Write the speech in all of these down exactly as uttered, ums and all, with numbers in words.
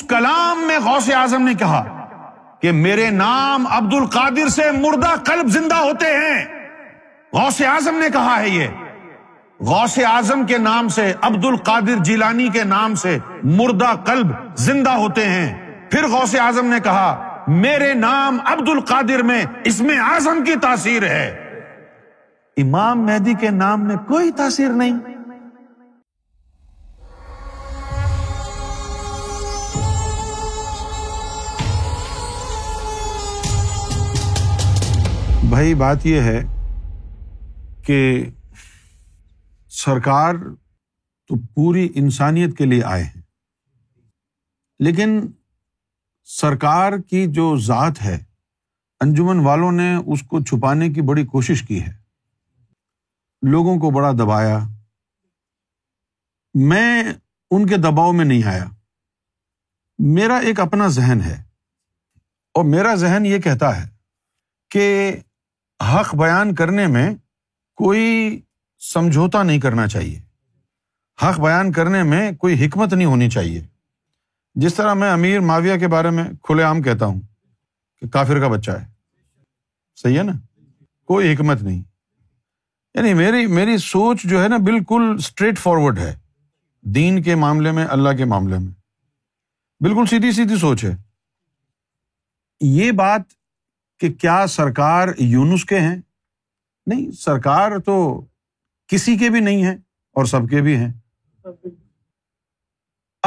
اس کلام میں غوث اعظم نے کہا کہ میرے نام عبد القادر سے مردہ قلب زندہ ہوتے ہیں. غوث اعظم نے کہا ہے یہ. غوث اعظم کے نام سے، عبد القادر جیلانی کے نام سے مردہ قلب زندہ ہوتے ہیں. پھر غوث اعظم نے کہا میرے نام عبد القادر میں اسم اعظم کی تاثیر ہے. امام مہدی کے نام میں کوئی تاثیر نہیں. بھائی بات یہ ہے کہ سرکار تو پوری انسانیت کے لیے آئے ہیں، لیکن سرکار کی جو ذات ہے انجمن والوں نے اس کو چھپانے کی بڑی کوشش کی ہے، لوگوں کو بڑا دبایا. میں ان کے دباؤ میں نہیں آیا. میرا ایک اپنا ذہن ہے، اور میرا ذہن یہ کہتا ہے کہ حق بیان کرنے میں کوئی سمجھوتا نہیں کرنا چاہیے، حق بیان کرنے میں کوئی حکمت نہیں ہونی چاہیے. جس طرح میں امیر معاویہ کے بارے میں کھلے عام کہتا ہوں کہ کافر کا بچہ ہے، صحیح ہے نا، کوئی حکمت نہیں. یعنی میری میری سوچ جو ہے نا بالکل اسٹریٹ فارورڈ ہے، دین کے معاملے میں، اللہ کے معاملے میں بالکل سیدھی سیدھی سوچ ہے. یہ بات کہ کیا سرکار یونس کے ہیں؟ نہیں، سرکار تو کسی کے بھی نہیں ہیں اور سب کے بھی ہیں.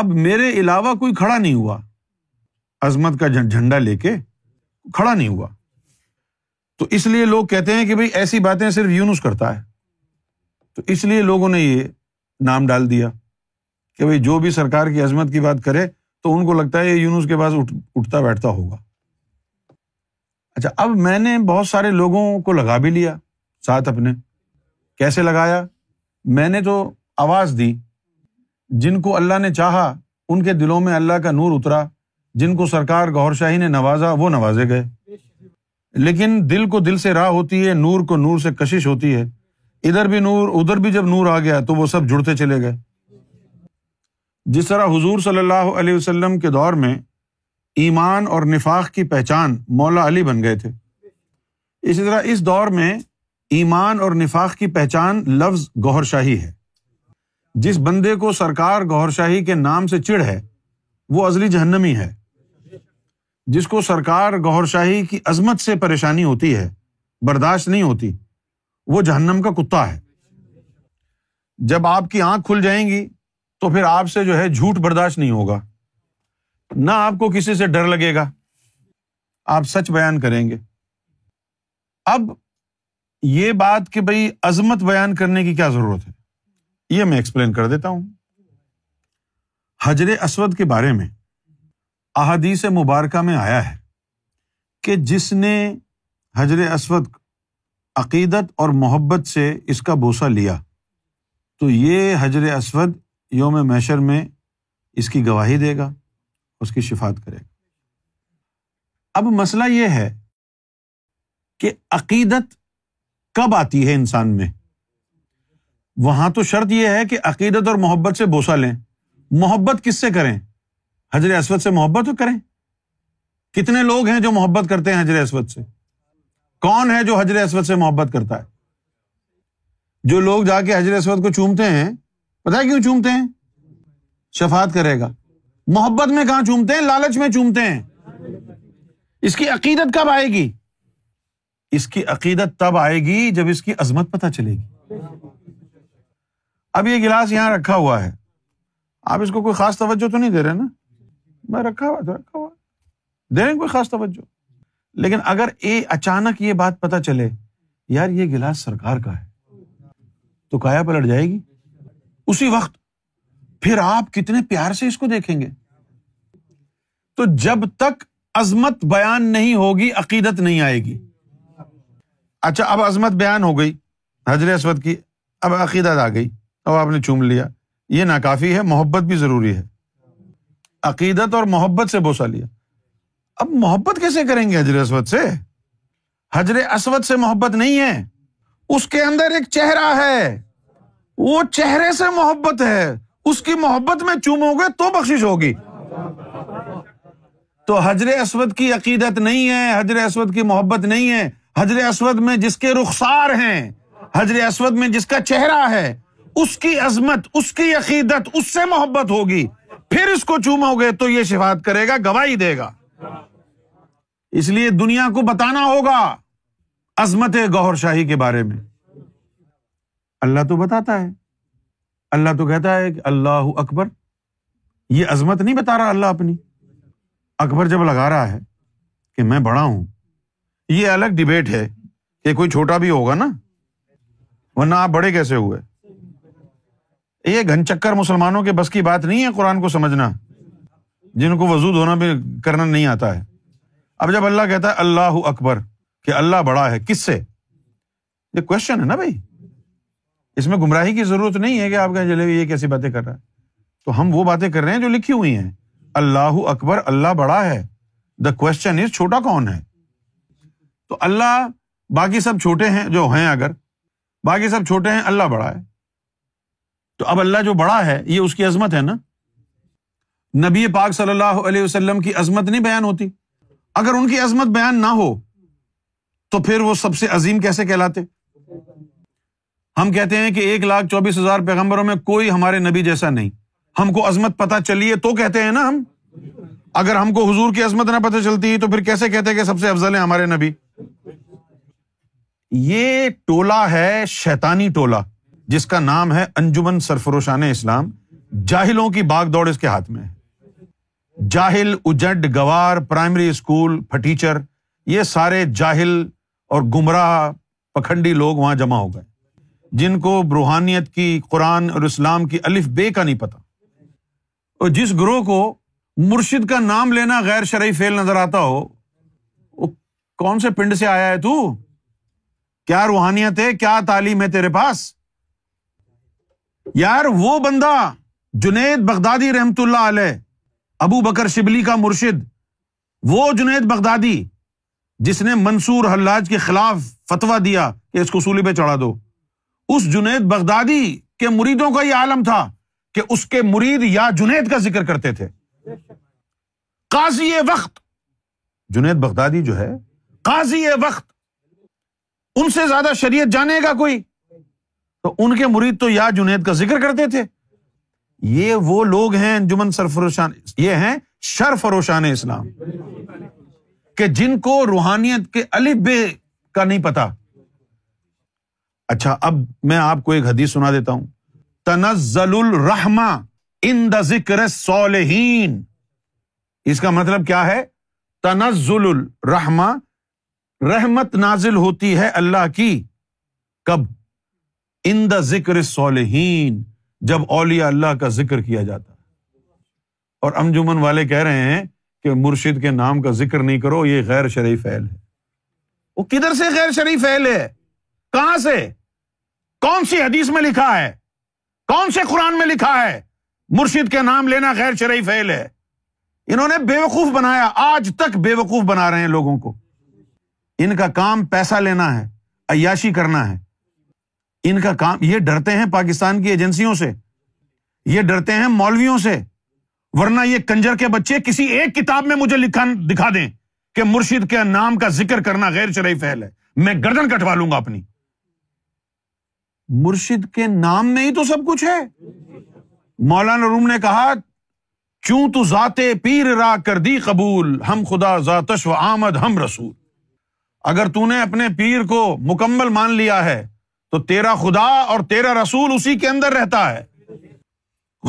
اب میرے علاوہ کوئی کھڑا نہیں ہوا، عظمت کا جھنڈا لے کے کھڑا نہیں ہوا. تو اس لیے لوگ کہتے ہیں کہ بھئی ایسی باتیں صرف یونس کرتا ہے. تو اس لیے لوگوں نے یہ نام ڈال دیا کہ بھئی جو بھی سرکار کی عظمت کی بات کرے تو ان کو لگتا ہے یہ یونس کے پاس اٹھتا بیٹھتا ہوگا. اچھا، اب میں نے بہت سارے لوگوں کو لگا بھی لیا ساتھ اپنے. کیسے لگایا؟ میں نے تو آواز دی. جن کو اللہ نے چاہا ان کے دلوں میں اللہ کا نور اترا، جن کو سرکار گوھر شاہی نے نوازا وہ نوازے گئے. لیکن دل کو دل سے راہ ہوتی ہے، نور کو نور سے کشش ہوتی ہے. ادھر بھی نور ادھر بھی جب نور آ گیا تو وہ سب جڑتے چلے گئے. جس طرح حضور صلی اللہ علیہ وسلم کے دور میں ایمان اور نفاق کی پہچان مولا علی بن گئے تھے، اسی طرح اس دور میں ایمان اور نفاق کی پہچان لفظ گوھر شاہی ہے. جس بندے کو سرکار گوھر شاہی کے نام سے چڑ ہے وہ ازلی جہنمی ہے. جس کو سرکار گوھر شاہی کی عظمت سے پریشانی ہوتی ہے، برداشت نہیں ہوتی، وہ جہنم کا کتا ہے. جب آپ کی آنکھ کھل جائیں گی تو پھر آپ سے جو ہے جھوٹ برداشت نہیں ہوگا، نہ آپ کو کسی سے ڈر لگے گا، آپ سچ بیان کریں گے. اب یہ بات کہ بھئی عظمت بیان کرنے کی کیا ضرورت ہے، یہ میں ایکسپلین کر دیتا ہوں. حجر اسود کے بارے میں احادیث مبارکہ میں آیا ہے کہ جس نے حجر اسود عقیدت اور محبت سے اس کا بوسہ لیا تو یہ حجر اسود یوم محشر میں اس کی گواہی دے گا، اس کی شفاعت کرے گا. اب مسئلہ یہ ہے کہ عقیدت کب آتی ہے انسان میں؟ وہاں تو شرط یہ ہے کہ عقیدت اور محبت سے بوسہ لیں. محبت کس سے کریں؟ حجر اسود سے محبت تو کریں. کتنے لوگ ہیں جو محبت کرتے ہیں حجر اسود سے؟ کون ہے جو حجر اسود سے محبت کرتا ہے؟ جو لوگ جا کے حجر اسود کو چومتے ہیں، پتہ ہے کیوں چومتے ہیں؟ شفاعت کرے گا. محبت میں کہاں چومتے ہیں؟ لالچ میں چومتے ہیں. اس کی عقیدت کب آئے گی؟ اس کی عقیدت تب آئے گی جب اس کی عظمت پتہ چلے گی. اب یہ گلاس یہاں رکھا ہوا ہے، آپ اس کو کوئی خاص توجہ تو نہیں دے رہے نا. میں رکھا ہوا تھا، رکھا ہوا دے رہے کوئی خاص توجہ. لیکن اگر اے اچانک یہ بات پتہ چلے یار یہ گلاس سرکار کا ہے، تو کایا پلٹ جائے گی اسی وقت. پھر آپ کتنے پیار سے اس کو دیکھیں گے. تو جب تک عظمت بیان نہیں ہوگی عقیدت نہیں آئے گی. اچھا، اب عظمت بیان ہو گئی حجر اسود کی، اب عقیدت آ گئی، اب آپ نے چوم لیا، یہ ناکافی ہے. محبت بھی ضروری ہے. عقیدت اور محبت سے بوسہ لیا، اب محبت کیسے کریں گے حجر اسود سے؟ حجر اسود سے محبت نہیں ہے، اس کے اندر ایک چہرہ ہے، وہ چہرے سے محبت ہے. اس کی محبت میں چومو گے تو بخشش ہوگی. تو حجر اسود کی عقیدت نہیں ہے، حجر اسود کی محبت نہیں ہے، حجر اسود میں جس کے رخسار ہیں، حجر اسود میں جس کا چہرہ ہے، اس کی عظمت، اس کی عقیدت، اس سے محبت ہوگی، پھر اس کو چومو گے تو یہ شفاعت کرے گا، گواہی دے گا۔ اس لیے دنیا کو بتانا ہوگا عظمت گوھر شاہی کے بارے میں۔ اللہ تو بتاتا ہے، اللہ تو کہتا ہے کہ اللہ اکبر، یہ عظمت نہیں بتا رہا اللہ اپنی، اکبر جب لگا رہا ہے کہ میں بڑا ہوں، یہ الگ ڈیبیٹ ہے کہ کوئی چھوٹا بھی ہوگا نا، ورنہ آپ بڑے کیسے ہوئے؟ یہ گھن چکر مسلمانوں کے بس کی بات نہیں ہے قرآن کو سمجھنا، جن کو وضو دھونا بھی کرنا نہیں آتا ہے۔ اب جب اللہ کہتا ہے اللہ اکبر کہ اللہ بڑا ہے، کس سے؟ یہ کوشچن ہے نا بھائی، اس میں گمراہی کی ضرورت نہیں ہے کہ آپ کہیں چلے یہ کیسی باتیں کر رہا ہے۔ تو ہم وہ باتیں کر رہے ہیں جو لکھی ہوئی ہیں، اللہ اکبر، اللہ بڑا ہے، دا کوشچن از چھوٹا کون ہے؟ تو اللہ، باقی سب چھوٹے ہیں جو ہیں، اگر باقی سب چھوٹے ہیں، اللہ بڑا ہے، تو اب اللہ جو بڑا ہے یہ اس کی عظمت ہے نا۔ نبی پاک صلی اللہ علیہ وسلم کی عظمت نہیں بیان ہوتی، اگر ان کی عظمت بیان نہ ہو تو پھر وہ سب سے عظیم کیسے کہلاتے؟ ہم کہتے ہیں کہ ایک لاکھ چوبیس ہزار پیغمبروں میں کوئی ہمارے نبی جیسا نہیں، ہم کو عظمت پتہ چلی ہے تو کہتے ہیں نا ہم، اگر ہم کو حضور کی عظمت نہ پتہ چلتی تو پھر کیسے کہتے کہ سب سے افضل ہیں ہمارے نبی؟ یہ ٹولہ ہے، شیطانی ٹولہ، جس کا نام ہے انجمن سرفروشان اسلام۔ جاہلوں کی باغ دوڑ اس کے ہاتھ میں ہے۔ جاہل، اجڑ، گوار، پرائمری اسکول، پھٹیچر، یہ سارے جاہل اور گمراہ پکھنڈی لوگ وہاں جمع ہو گئے، جن کو روحانیت کی، قرآن اور اسلام کی الف بے کا نہیں پتا۔ اور جس گروہ کو مرشد کا نام لینا غیر شرعی فعل نظر آتا ہو، وہ کون سے پنڈ سے آیا ہے تو؟ کیا روحانیت ہے، کیا تعلیم ہے تیرے پاس؟ یار وہ بندہ جنید بغدادی رحمۃ اللہ علیہ، ابو بکر شبلی کا مرشد، وہ جنید بغدادی جس نے منصور حلاج کے خلاف فتویٰ دیا کہ اس کو سولی پہ چڑھا دو، اس جنید بغدادی کے مریدوں کا یہ عالم تھا کہ اس کے مرید یا جنید کا ذکر کرتے تھے۔ قاضی وقت جنید بغدادی جو ہے، قاضی وقت، ان سے زیادہ شریعت جانے گا کوئی؟ تو ان کے مرید تو یا جنید کا ذکر کرتے تھے۔ یہ وہ لوگ ہیں انجمن سرفروشان، یہ ہیں سرفروشان اسلام، کہ جن کو روحانیت کے الف بے کا نہیں پتا۔ اچھا اب میں آپ کو ایک حدیث سنا دیتا ہوں، تنزل الرحمہ عند ذکر الصالحین، اس کا مطلب کیا ہے؟ تنزل الرحمہ، رحمت نازل ہوتی ہے اللہ کی، کب؟ ان دا ذکر الصالحین، جب اولیاء اللہ کا ذکر کیا جاتا ہے۔ اور انجمن والے کہہ رہے ہیں کہ مرشد کے نام کا ذکر نہیں کرو، یہ غیر شرعی فعل ہے۔ وہ کدھر سے غیر شرعی فعل ہے؟ کہاں سے؟ کون سی حدیث میں لکھا ہے، کون سے قرآن میں لکھا ہے مرشد کے نام لینا غیر شرعی فعل ہے؟ انہوں نے بیوقوف بنایا، آج تک بیوقوف بنا رہے ہیں لوگوں کو۔ ان کا کام پیسہ لینا ہے، عیاشی کرنا ہے ان کا کام۔ یہ ڈرتے ہیں پاکستان کی ایجنسیوں سے، یہ ڈرتے ہیں مولویوں سے، ورنہ یہ کنجر کے بچے کسی ایک کتاب میں مجھے لکھا دکھا دیں کہ مرشد کے نام کا ذکر کرنا غیر شرعی فعل ہے، میں گردن کٹوا لوں گا اپنی۔ مرشد کے نام میں ہی تو سب کچھ ہے۔ مولانا روم نے کہا، چوں تو ذات پیر را کر دی قبول، ہم خدا ذاتش و آمد ہم رسول۔ اگر تو نے اپنے پیر کو مکمل مان لیا ہے تو تیرا خدا اور تیرا رسول اسی کے اندر رہتا ہے۔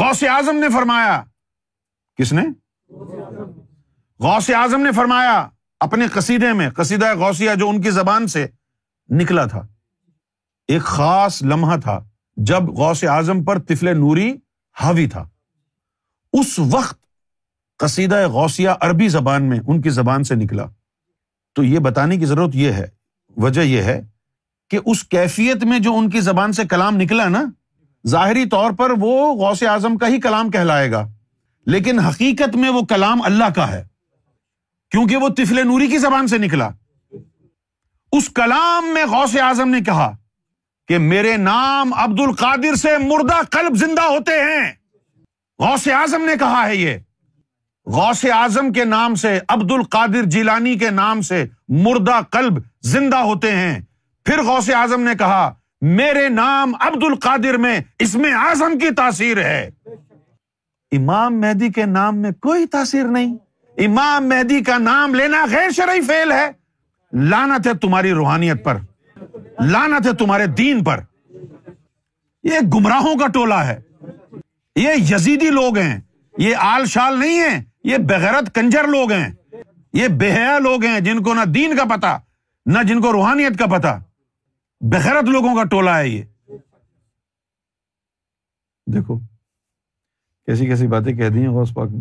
غوث اعظم نے فرمایا، کس نے؟ غوث اعظم نے فرمایا اپنے قصیدے میں، قصیدہ غوثیہ جو ان کی زبان سے نکلا تھا۔ ایک خاص لمحہ تھا جب غوث اعظم پر طفلِ نوری حاوی تھا، اس وقت قصیدہ غوثیہ عربی زبان میں ان کی زبان سے نکلا۔ تو یہ بتانے کی ضرورت یہ ہے، وجہ یہ ہے کہ اس کیفیت میں جو ان کی زبان سے کلام نکلا نا، ظاہری طور پر وہ غوث اعظم کا ہی کلام کہلائے گا، لیکن حقیقت میں وہ کلام اللہ کا ہے، کیونکہ وہ طفلِ نوری کی زبان سے نکلا۔ اس کلام میں غوث اعظم نے کہا کہ میرے نام عبد القادر سے مردہ قلب زندہ ہوتے ہیں۔ غوث اعظم نے کہا ہے یہ، غوث اعظم کے نام سے، عبد القادر جیلانی کے نام سے مردہ قلب زندہ ہوتے ہیں۔ پھر غوث اعظم نے کہا میرے نام عبد القادر میں اس میں اعظم کی تاثیر ہے۔ امام مہدی کے نام میں کوئی تاثیر نہیں، امام مہدی کا نام لینا غیر شرعی فعل ہے۔ لعنت ہے تمہاری روحانیت پر، لعنت ہے تمہارے دین پر۔ یہ گمراہوں کا ٹولہ ہے، یہ یزیدی لوگ ہیں، یہ آل شال نہیں ہیں، یہ بغیرت کنجر لوگ ہیں، یہ بے حیا لوگ ہیں، جن کو نہ دین کا پتہ نہ جن کو روحانیت کا پتہ۔ بغیرت لوگوں کا ٹولہ ہے یہ۔ دیکھو کیسی کیسی باتیں کہہ دی ہیں غوث پاک نے۔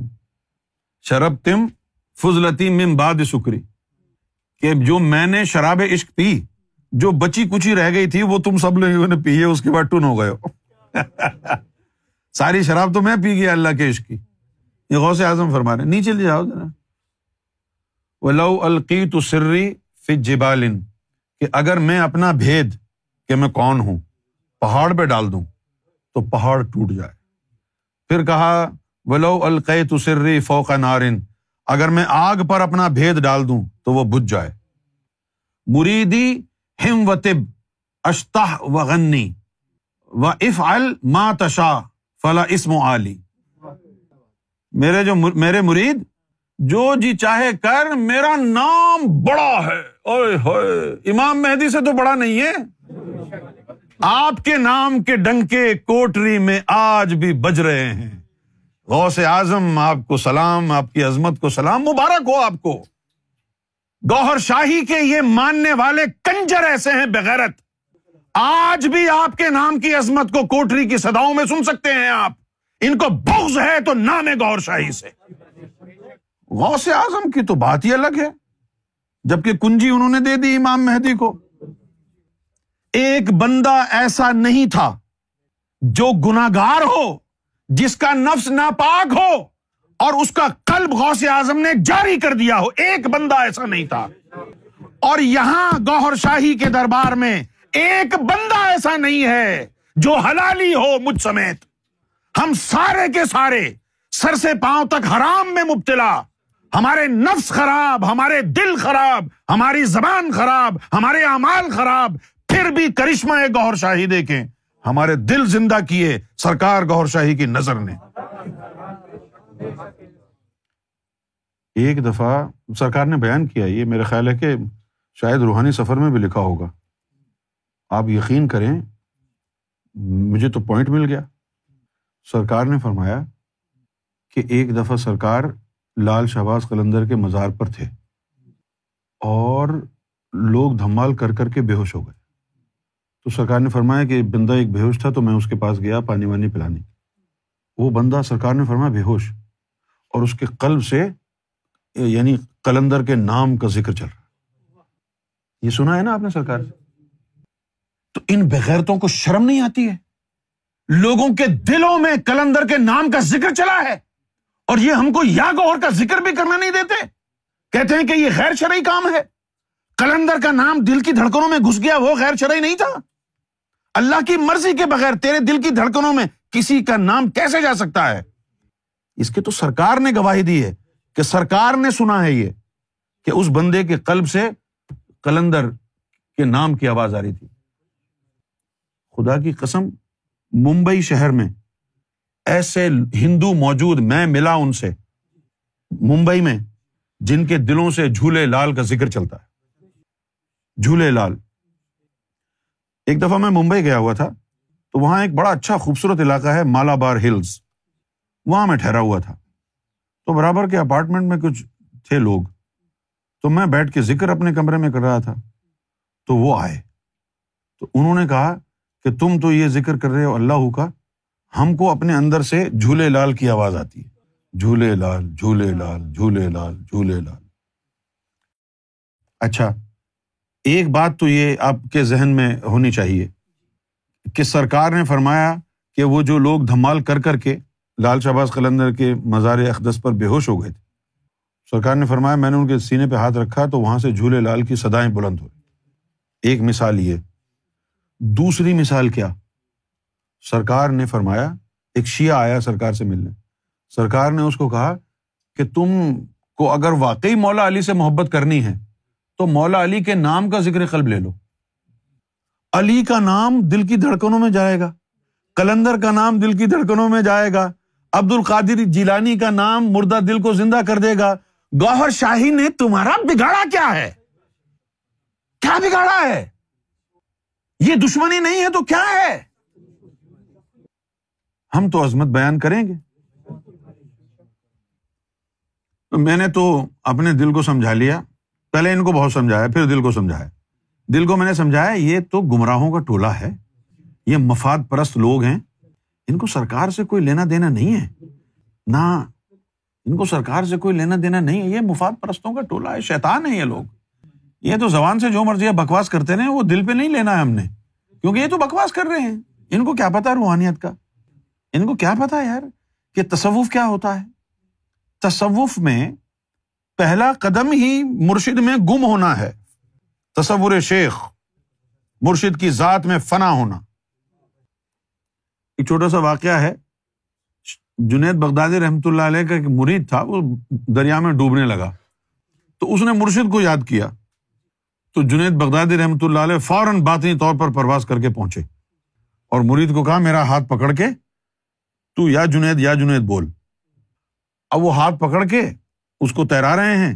شرب تم فضلتی من بعد سکری، کہ جو میں نے شراب عشق پی، جو بچی کچی رہ گئی تھی وہ تم سب لوگوں نے پی ہے، اس کے بعد ٹن ہو گئے ہو۔ ساری شراب تو میں پی گیا اللہ کے عشق کی۔ یہ غوث اعظم فرما رہے ہیں۔ نیچے لے جاؤ ذرا، ولو القیت سری فی جبال، کہ اگر میں اپنا بھید کہ میں کون ہوں پہاڑ پہ ڈال دوں تو پہاڑ ٹوٹ جائے۔ پھر کہا ولو القیت سری فوق نار، اگر میں آگ پر اپنا بھید ڈال دوں تو وہ بجھ جائے۔ مریدی ہم و طب اشتح و غنی و افعل ما تشاء فلا اسم عالی، میرے جو میرے مرید جو جی چاہے کر، میرا نام بڑا ہے۔ اوئے ہوئے، امام مہدی سے تو بڑا نہیں ہے۔ آپ کے نام کے ڈنکے کوٹری میں آج بھی بج رہے ہیں۔ غوث اعظم آپ کو سلام، آپ کی عظمت کو سلام، مبارک ہو آپ کو۔ گوھر شاہی کے یہ ماننے والے کنجر ایسے ہیں بغیرت، آج بھی آپ کے نام کی عظمت کو کوٹری کی صداؤں میں سن سکتے ہیں آپ۔ ان کو بغض ہے تو نام گوھر شاہی سے۔ غوث اعظم کی تو بات ہی الگ ہے، جبکہ کنجی انہوں نے دے دی امام مہدی کو۔ ایک بندہ ایسا نہیں تھا جو گناہگار ہو، جس کا نفس ناپاک ہو اور اس کا قلب غوث اعظم نے جاری کر دیا ہو، ایک بندہ ایسا نہیں تھا۔ اور یہاں گوھر شاہی کے دربار میں ایک بندہ ایسا نہیں ہے جو حلالی ہو مجھ سمیت۔ ہم سارے کے سارے سر سے پاؤں تک حرام میں مبتلا، ہمارے نفس خراب، ہمارے دل خراب، ہماری زبان خراب، ہمارے اعمال خراب، پھر بھی کرشمہ گوھر شاہی دیکھیں، ہمارے دل زندہ کیے سرکار گوھر شاہی کی نظر نے۔ ایک دفعہ سرکار نے بیان کیا، یہ میرے خیال ہے کہ شاید روحانی سفر میں بھی لکھا ہوگا، آپ یقین کریں مجھے تو پوائنٹ مل گیا۔ سرکار نے فرمایا کہ ایک دفعہ سرکار لال شہباز قلندر کے مزار پر تھے اور لوگ دھمال کر کر کے بے ہوش ہو گئے، تو سرکار نے فرمایا کہ بندہ ایک بے ہوش تھا، تو میں اس کے پاس گیا پانی وانی پلانے، وہ بندہ سرکار نے فرمایا بے ہوش، اور اس کے قلب سے یعنی قلندر کے نام کا ذکر چل رہا۔ یہ سنا ہے نا آپ نے سرکار سے؟ تو ان بغیرتوں کو شرم نہیں آتی ہے؟ لوگوں کے دلوں میں قلندر کے نام کا ذکر چلا ہے اور یہ ہم کو یا گوھر کا ذکر بھی کرنا نہیں دیتے، کہتے ہیں کہ یہ غیر شرعی کام ہے۔ قلندر کا نام دل کی دھڑکنوں میں گھس گیا، وہ غیر شرعی نہیں تھا؟ اللہ کی مرضی کے بغیر تیرے دل کی دھڑکنوں میں کسی کا نام کیسے جا سکتا ہے؟ اس کے تو سرکار نے گواہی دی ہے کہ سرکار نے سنا ہے یہ، کہ اس بندے کے قلب سے قلندر کے نام کی آواز آ رہی تھی۔ خدا کی قسم ممبئی شہر میں ایسے ہندو موجود، میں ملا ان سے ممبئی میں، جن کے دلوں سے جھولے لال کا ذکر چلتا ہے۔ جھولے لال، ایک دفعہ میں ممبئی گیا ہوا تھا، تو وہاں ایک بڑا اچھا خوبصورت علاقہ ہے مالابار ہلز، وہاں میں ٹھہرا ہوا تھا، تو برابر کے اپارٹمنٹ میں کچھ تھے لوگ، تو میں بیٹھ کے ذکر اپنے کمرے میں کر رہا تھا، تو وہ آئے، تو انہوں نے کہا کہ تم تو یہ ذکر کر رہے ہو اللہ کا، ہم کو اپنے اندر سے جھولے لال کی آواز آتی ہے، جھولے لال جھولے لال جھولے لال جھولے لال۔ اچھا، ایک بات تو یہ آپ کے ذہن میں ہونی چاہیے کہ سرکار نے فرمایا کہ وہ جو لوگ دھمال کر کر کے لال شہباز قلندر کے مزار اقدس پر بے ہوش ہو گئے تھے، سرکار نے فرمایا میں نے ان کے سینے پہ ہاتھ رکھا تو وہاں سے جھولے لال کی صدائیں بلند ہو رہی۔ ایک مثال یہ۔ دوسری مثال کیا؟ سرکار نے فرمایا، ایک شیعہ آیا سرکار سے ملنے، سرکار نے اس کو کہا کہ تم کو اگر واقعی مولا علی سے محبت کرنی ہے تو مولا علی کے نام کا ذکر قلب لے لو، علی کا نام دل کی دھڑکنوں میں جائے گا، قلندر کا نام دل کی دھڑکنوں میں جائے گا، عبد القادر جیلانی کا نام مردہ دل کو زندہ کر دے گا۔ گوھر شاہی نے تمہارا بگاڑا کیا ہے؟ کیا بگاڑا ہے؟ یہ دشمنی نہیں ہے تو کیا ہے؟ ہم تو عظمت بیان کریں گے۔ تو میں نے تو اپنے دل کو سمجھا لیا، پہلے ان کو بہت سمجھایا، پھر دل کو سمجھایا۔ دل کو میں نے سمجھایا یہ تو گمراہوں کا ٹولہ ہے، یہ مفاد پرست لوگ ہیں، ان کو سرکار سے کوئی لینا دینا نہیں ہے، نہ ان کو سرکار سے کوئی لینا دینا نہیں ہے، یہ مفاد پرستوں کا ٹولہ ہے، شیطان ہیں یہ لوگ، یہ تو زبان سے جو مرضی ہے بکواس کرتے رہے، وہ دل پہ نہیں لینا ہے ہم نے، کیونکہ یہ تو بکواس کر رہے ہیں، ان کو کیا پتا روحانیت کا، ان کو کیا پتا یار کہ تصوف کیا ہوتا ہے۔ تصوف میں پہلا قدم ہی مرشد میں گم ہونا ہے، تصور شیخ، مرشد کی ذات میں فنا ہونا۔ ایک چھوٹا سا واقعہ ہے، جنید بغدادی رحمۃ اللہ علیہ کا ایک مرید تھا، وہ دریا میں ڈوبنے لگا تو اس نے مرشد کو یاد کیا، تو جنید بغدادی رحمۃ اللہ علیہ فوراً باطنی طور پر پرواز کر کے پہنچے اور مرید کو کہا میرا ہاتھ پکڑ کے تو یا جنید یا جنید بول۔ اب وہ ہاتھ پکڑ کے اس کو تیرا رہے ہیں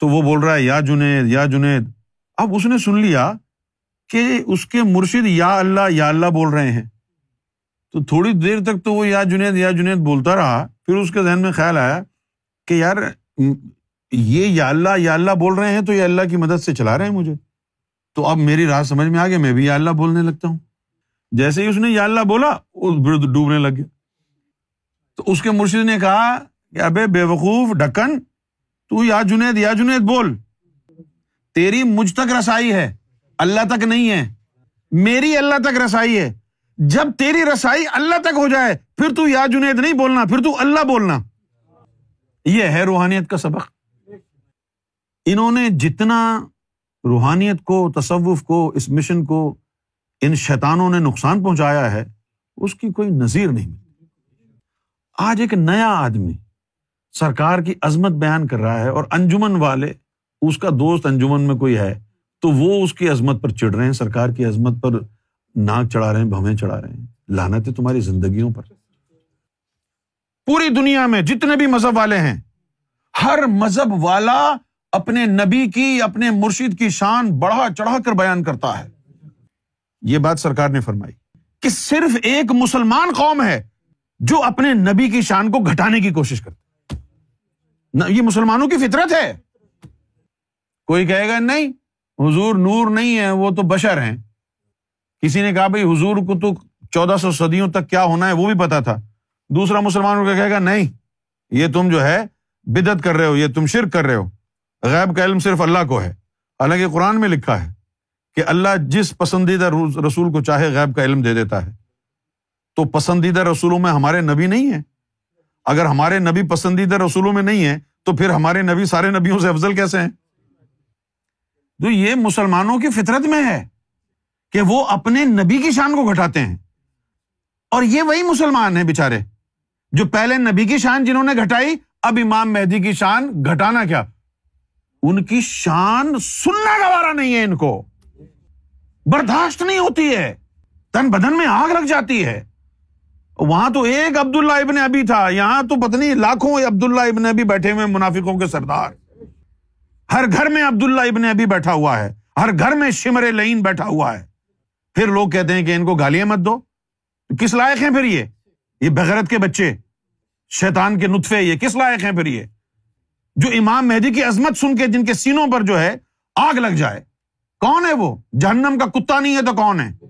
تو وہ بول رہا ہے یا جنید یا جنید۔ اب اس نے سن لیا کہ اس کے مرشد یا اللہ یا اللہ بول رہے ہیں، تو تھوڑی دیر تک تو وہ یا جنید یا جنید بولتا رہا، پھر اس کے ذہن میں خیال آیا کہ یار یہ یا اللہ یا اللہ بول رہے ہیں تو یہ اللہ کی مدد سے چلا رہے ہیں مجھے، تو اب میری راہ سمجھ میں آ گئی، میں بھی یا اللہ بولنے لگتا ہوں۔ جیسے ہی اس نے یا اللہ بولا وہ ڈوبنے لگ گیا، تو اس کے مرشد نے کہا کہ ابے بے وقوف ڈکن، تو یا جنید یا جنید بول، تیری مجھ تک رسائی ہے، اللہ تک نہیں ہے، میری اللہ تک رسائی ہے، جب تیری رسائی اللہ تک ہو جائے پھر تو یا جنید نہیں بولنا، پھر تو اللہ بولنا۔ یہ ہے روحانیت کا سبق۔ انہوں نے جتنا روحانیت کو، تصوف کو، اس مشن کو ان شیطانوں نے نقصان پہنچایا ہے، اس کی کوئی نظیر نہیں ملتی۔ آج ایک نیا آدمی سرکار کی عظمت بیان کر رہا ہے اور انجمن والے، اس کا دوست انجمن میں کوئی ہے تو وہ اس کی عظمت پر چڑھ رہے ہیں، سرکار کی عظمت پر ناک چڑھا رہے ہیں، بھویں چڑھا رہے ہیں۔ لعنت ہے تمہاری زندگیوں پر۔ پوری دنیا میں جتنے بھی مذہب والے ہیں، ہر مذہب والا اپنے نبی کی، اپنے مرشد کی شان بڑھا چڑھا کر بیان کرتا ہے۔ یہ بات سرکار نے فرمائی کہ صرف ایک مسلمان قوم ہے جو اپنے نبی کی شان کو گھٹانے کی کوشش کرتے ہیں۔ یہ مسلمانوں کی فطرت ہے۔ کوئی کہے گا نہیں حضور نور نہیں ہے، وہ تو بشر ہیں۔ کسی نے کہا بھائی حضور کو تو چودہ سو صدیوں تک کیا ہونا ہے وہ بھی پتا تھا۔ دوسرا مسلمان کو کہے گا نہیں یہ تم جو ہے بدعت کر رہے ہو، یہ تم شرک کر رہے ہو، غیب کا علم صرف اللہ کو ہے، حالانکہ قرآن میں لکھا ہے کہ اللہ جس پسندیدہ رسول کو چاہے غیب کا علم دے دیتا ہے۔ تو پسندیدہ رسولوں میں ہمارے نبی نہیں ہیں، اگر ہمارے نبی پسندیدہ رسولوں میں نہیں ہیں تو پھر ہمارے نبی سارے نبیوں سے افضل کیسے ہیں؟ تو یہ مسلمانوں کی فطرت میں ہے کہ وہ اپنے نبی کی شان کو گھٹاتے ہیں، اور یہ وہی مسلمان ہیں بیچارے جو پہلے نبی کی شان جنہوں نے گھٹائی، اب امام مہدی کی شان گھٹانا کیا، ان کی شان سننا گوارا نہیں ہے، ان کو برداشت نہیں ہوتی ہے، تن بدن میں آگ لگ جاتی ہے۔ وہاں تو ایک عبداللہ ابن ابی تھا، یہاں تو پتنی لاکھوں عبداللہ ابن ابی بیٹھے ہوئے، منافقوں کے سردار، ہر گھر میں عبداللہ ابن ابی بیٹھا ہوا ہے، ہر گھر میں شمر لعین بیٹھا ہوا ہے۔ پھر لوگ کہتے ہیں کہ ان کو گالیاں مت دو، کس لائق ہیں پھر یہ یہ بغیرت کے بچے، شیطان کے نطفے، یہ کس لائق ہیں پھر یہ جو امام مہدی کی عظمت سن کے جن کے سینوں پر جو ہے آگ لگ جائے؟ کون ہے وہ؟ جہنم کا کتا نہیں ہے تو کون ہے؟